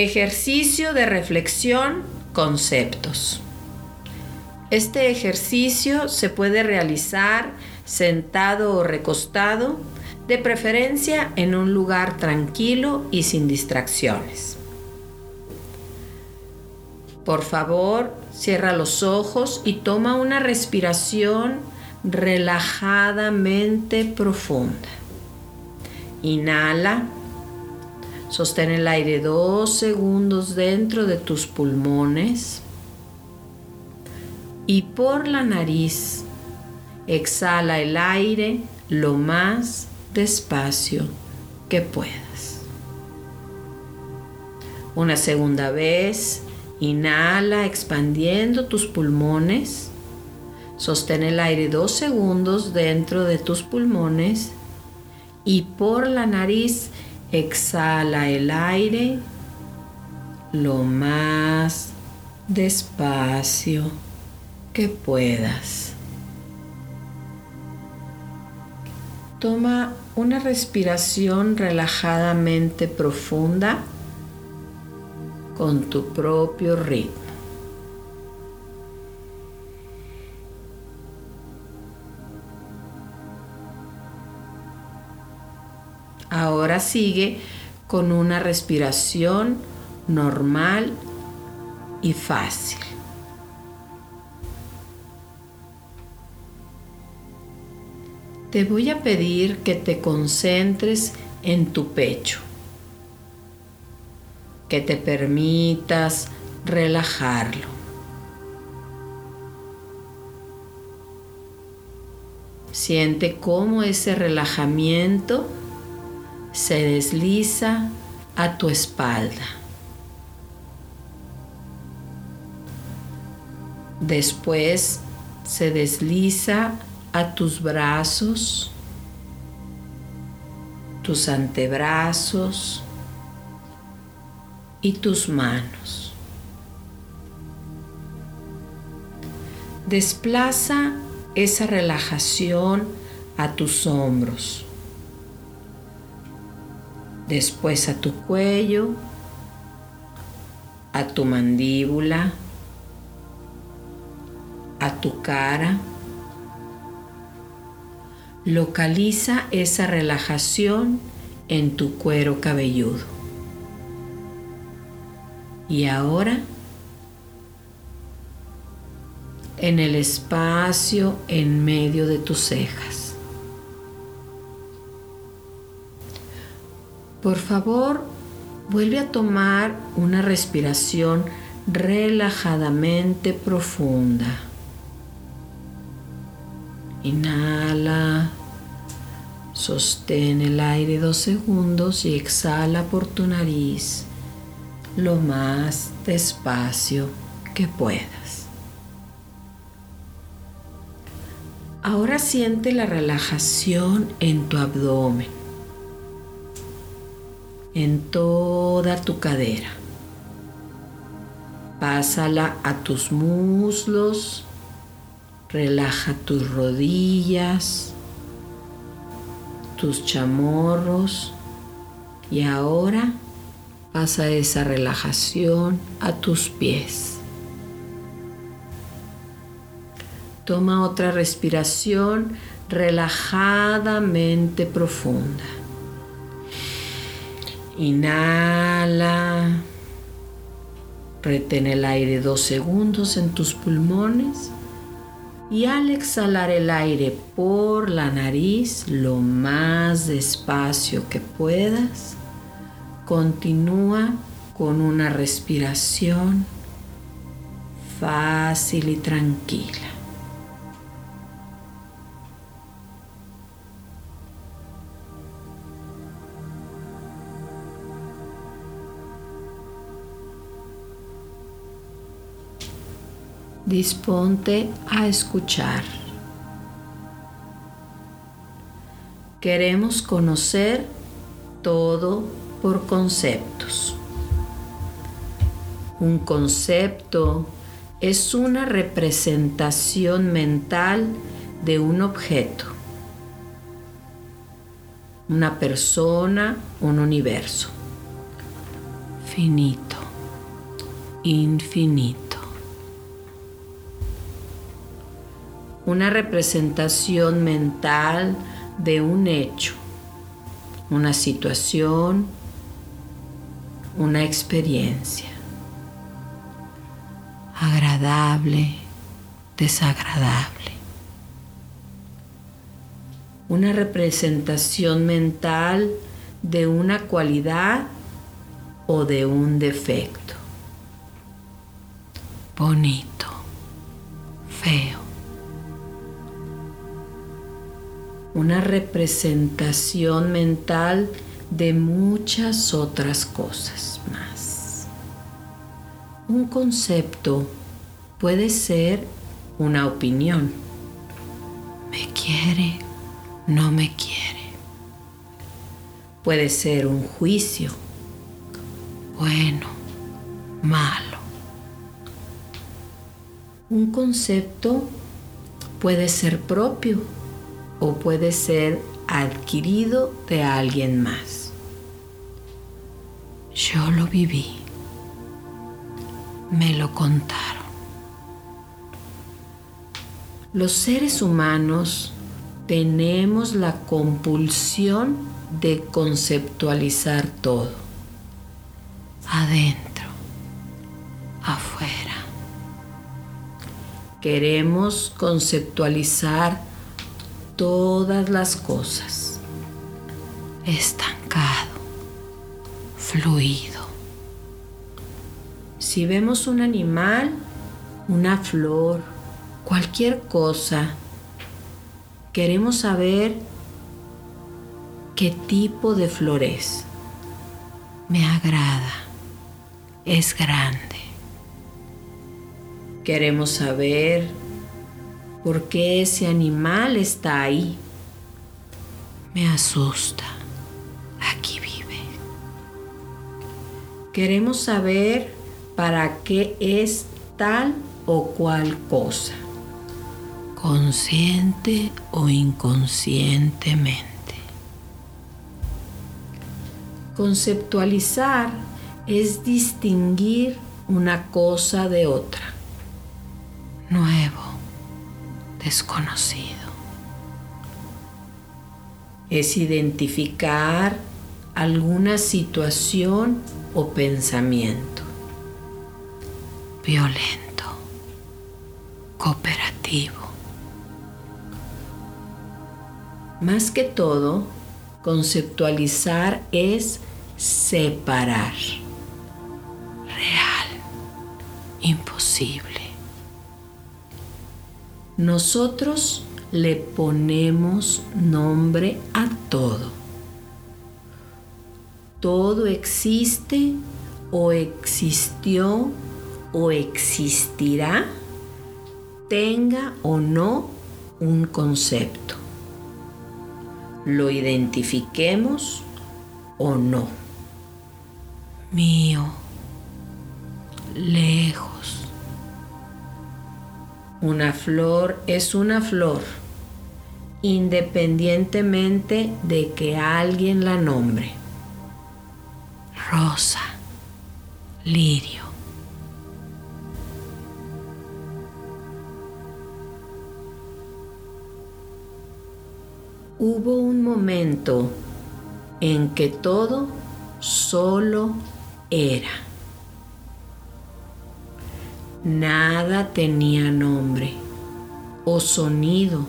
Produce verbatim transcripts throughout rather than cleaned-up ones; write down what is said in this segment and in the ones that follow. Ejercicio de reflexión, conceptos. Este ejercicio se puede realizar sentado o recostado, de preferencia en un lugar tranquilo y sin distracciones. Por favor, cierra los ojos y toma una respiración relajadamente profunda. Inhala. Sostén el aire dos segundos dentro de tus pulmones y por la nariz exhala el aire lo más despacio que puedas. Una segunda vez, inhala expandiendo tus pulmones. Sostén el aire dos segundos dentro de tus pulmones y por la nariz exhala el aire lo más despacio que puedas. Toma una respiración relajadamente profunda con tu propio ritmo. Ahora sigue con una respiración normal y fácil. Te voy a pedir que te concentres en tu pecho, que te permitas relajarlo. Siente cómo ese relajamiento se desliza a tu espalda. Después se desliza a tus brazos, tus antebrazos y tus manos. Desplaza esa relajación a tus hombros. Después a tu cuello, a tu mandíbula, a tu cara. Localiza esa relajación en tu cuero cabelludo. Y ahora, en el espacio en medio de tus cejas. Por favor, vuelve a tomar una respiración relajadamente profunda. Inhala, sostén el aire dos segundos y exhala por tu nariz lo más despacio que puedas. Ahora siente la relajación en tu abdomen, en toda tu cadera. Pásala a tus muslos, relaja tus rodillas, tus chamorros y ahora pasa esa relajación a tus pies. Toma otra respiración relajadamente profunda. Inhala, retén el aire dos segundos en tus pulmones y al exhalar el aire por la nariz lo más despacio que puedas, continúa con una respiración fácil y tranquila. Disponte a escuchar. Queremos conocer todo por conceptos. Un concepto es una representación mental de un objeto, una persona, un universo. infinito, infinito. Una representación mental de un hecho, una situación, una experiencia. Agradable, desagradable. Una representación mental de una cualidad o de un defecto. Bonito, feo. Una representación mental de muchas otras cosas más. Un concepto puede ser una opinión. Me quiere, no me quiere. Puede ser un juicio. Bueno, malo. Un concepto puede ser propio o puede ser adquirido de alguien más. Yo lo viví. Me lo contaron. Los seres humanos tenemos la compulsión de conceptualizar todo. Adentro, afuera. Queremos conceptualizar todas las cosas. Estancado, fluido. Si vemos un animal, una flor, cualquier cosa, queremos saber qué tipo de flor es. Me agrada, es grande. Queremos saber por qué ese animal está ahí. Me asusta. Aquí vive. Queremos saber para qué es tal o cual cosa, consciente o inconscientemente. Conceptualizar es distinguir una cosa de otra. Nuevo. Desconocido. Es identificar alguna situación o pensamiento. Violento, cooperativo. Más que todo, conceptualizar es separar. Real, imposible. Nosotros le ponemos nombre a todo. Todo existe o existió o existirá, tenga o no un concepto. Lo identifiquemos o no. Mío, lejos. Una flor es una flor, independientemente de que alguien la nombre. Rosa, lirio. Hubo un momento en que todo solo era. Nada tenía nombre, o sonido,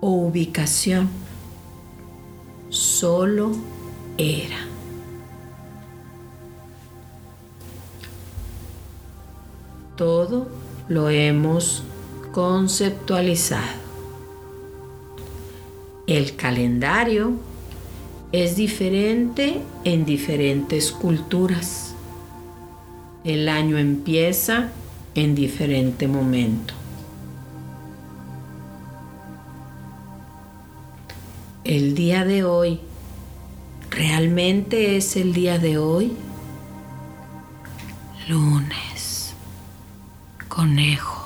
o ubicación. Solo era. Todo lo hemos conceptualizado. El calendario es diferente en diferentes culturas. El año empieza en diferente momento. El día de hoy, ¿realmente es el día de hoy? Lunes, conejo.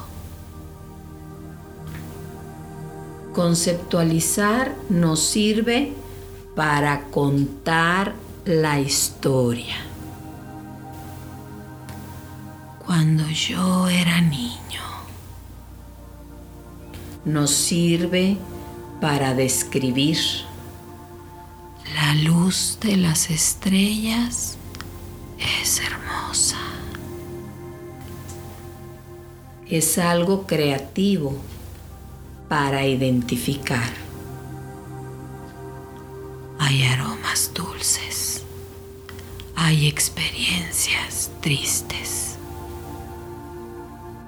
Conceptualizar nos sirve para contar la historia. cuando yo era niño. Nos sirve para describir la luz de las estrellas. Es hermosa. Es algo creativo para identificar. Hay aromas dulces. Hay experiencias tristes.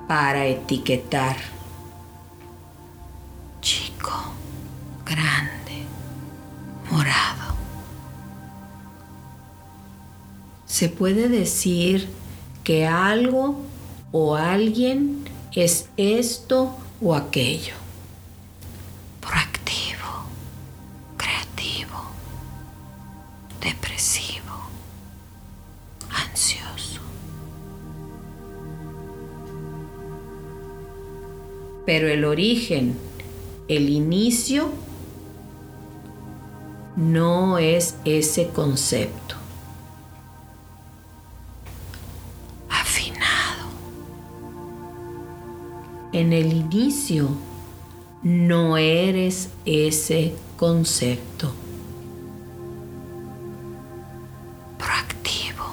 Para etiquetar. Chico, grande, morado. Se puede decir que algo o alguien es esto o aquello. Proactivo, creativo, depresivo, ansioso. Pero el origen, el inicio, no es ese concepto. En el inicio no eres ese concepto. Proactivo.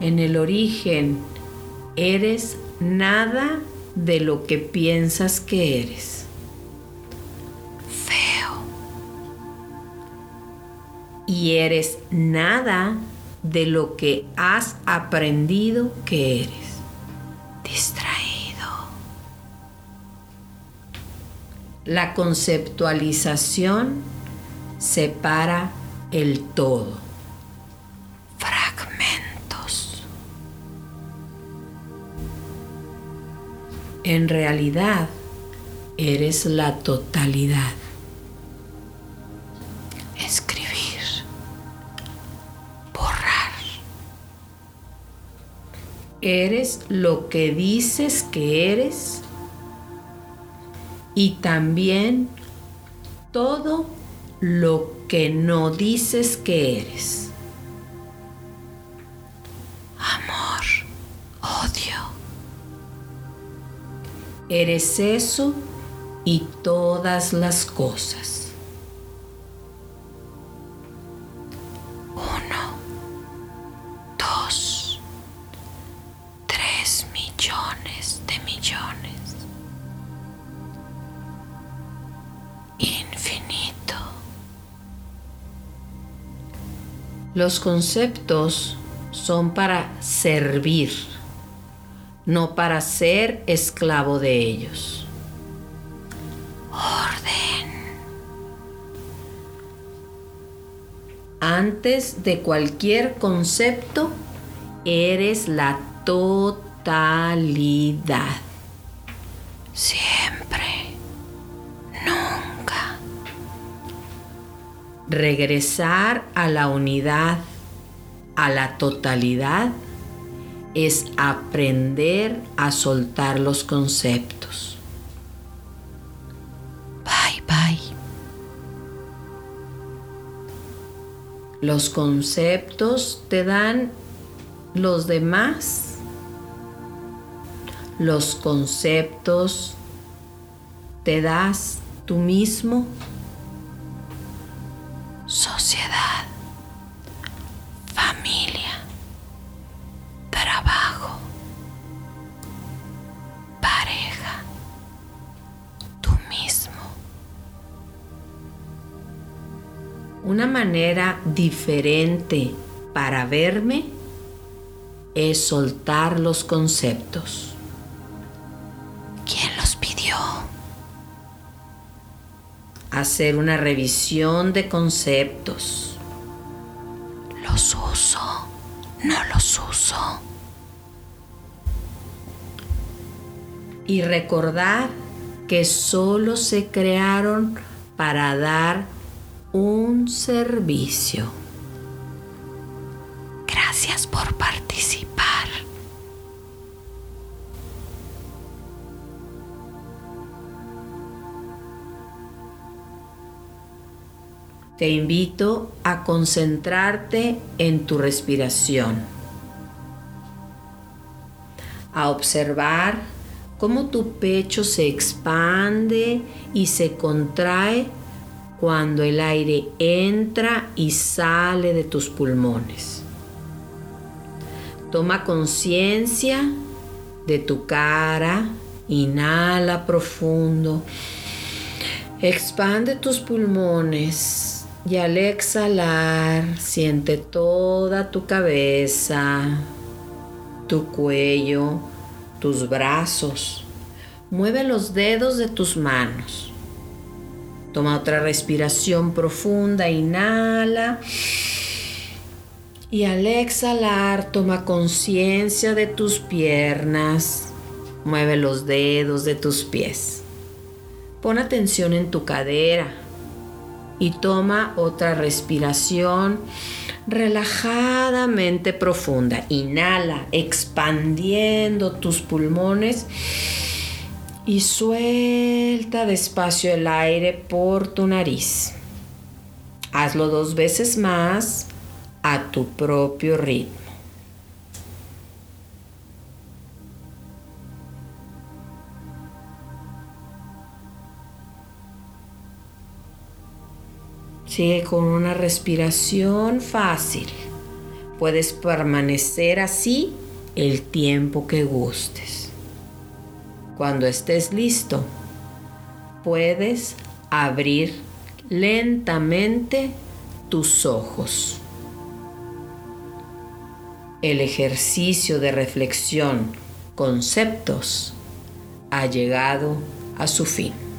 En el origen eres nada de lo que piensas que eres. Feo. Y eres nada de lo que has aprendido que eres. Distraído. La conceptualización separa el todo. Fragmentos. En realidad, eres la totalidad. Eres lo que dices que eres y también todo lo que no dices que eres. Amor, odio. Eres eso y todas las cosas. Los conceptos son para servir, no para ser esclavo de ellos. Orden. Antes de cualquier concepto, eres la totalidad. Siempre. Nunca. Regresar a la unidad, a la totalidad, es aprender a soltar los conceptos. Bye, bye. Los conceptos te dan los demás. Los conceptos te das tú mismo. Sociedad, familia, trabajo, pareja, tú mismo. Una manera diferente para verme es soltar los conceptos. ¿Quién los pidió? Hacer una revisión de conceptos. Los uso, no los uso. Y recordar que solo se crearon para dar un servicio. Gracias por participar. te invito a concentrarte en tu respiración, a observar cómo tu pecho se expande y se contrae cuando el aire entra y sale de tus pulmones. Toma conciencia de tu cara, inhala profundo, expande tus pulmones y al exhalar siente toda tu cabeza, tu cuello, tus brazos. Mueve los dedos de tus manos. Toma otra respiración profunda, inhala y al exhalar toma conciencia de tus piernas, mueve los dedos de tus pies. Pon atención en tu cadera y toma otra respiración relajadamente profunda. Inhala expandiendo tus pulmones y suelta despacio el aire por tu nariz. Hazlo dos veces más a tu propio ritmo. Sigue con una respiración fácil. Puedes permanecer así el tiempo que gustes. Cuando estés listo, puedes abrir lentamente tus ojos. El ejercicio de reflexión, conceptos, ha llegado a su fin.